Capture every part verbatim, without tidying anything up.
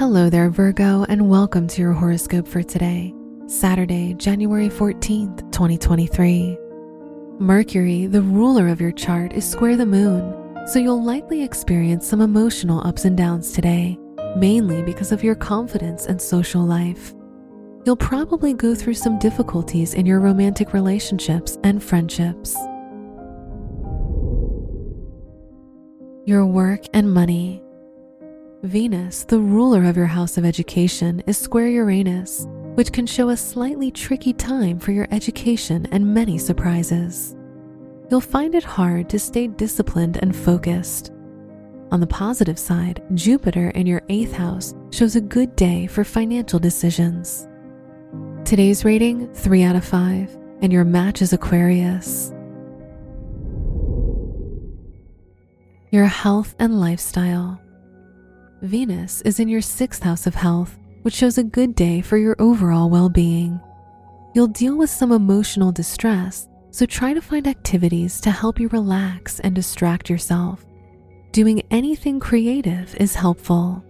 Hello there, Virgo, and welcome to your horoscope for today, Saturday, January fourteenth, twenty twenty-three. Mercury, the ruler of your chart, is square the moon, so you'll likely experience some emotional ups and downs today, mainly because of your confidence and social life. You'll probably go through some difficulties in your romantic relationships and friendships. Your work and money. Venus, the ruler of your house of education, is square Uranus, which can show a slightly tricky time for your education and many surprises. You'll find it hard to stay disciplined and focused. On the positive side, Jupiter in your eighth house shows a good day for financial decisions. Today's rating, three out of five, and your match is Aquarius. Your health and lifestyle. Venus is in your sixth house of health, which shows a good day for your overall well-being. You'll deal with some emotional distress, so try to find activities to help you relax and distract yourself. Doing anything creative is helpful.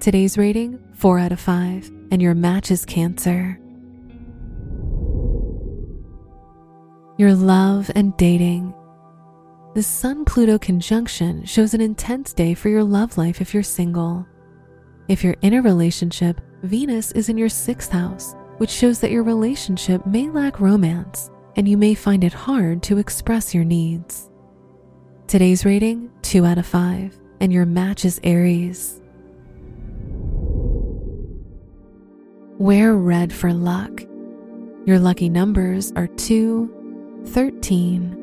Today's rating, four out of five, and your match is Cancer. Your love and dating. The Sun-Pluto conjunction shows an intense day for your love life if you're single. If you're in a relationship, Venus is in your sixth house, which shows that your relationship may lack romance, and you may find it hard to express your needs. Today's rating, two out of five, and your match is Aries. Wear red for luck. Your lucky numbers are two, thirteen,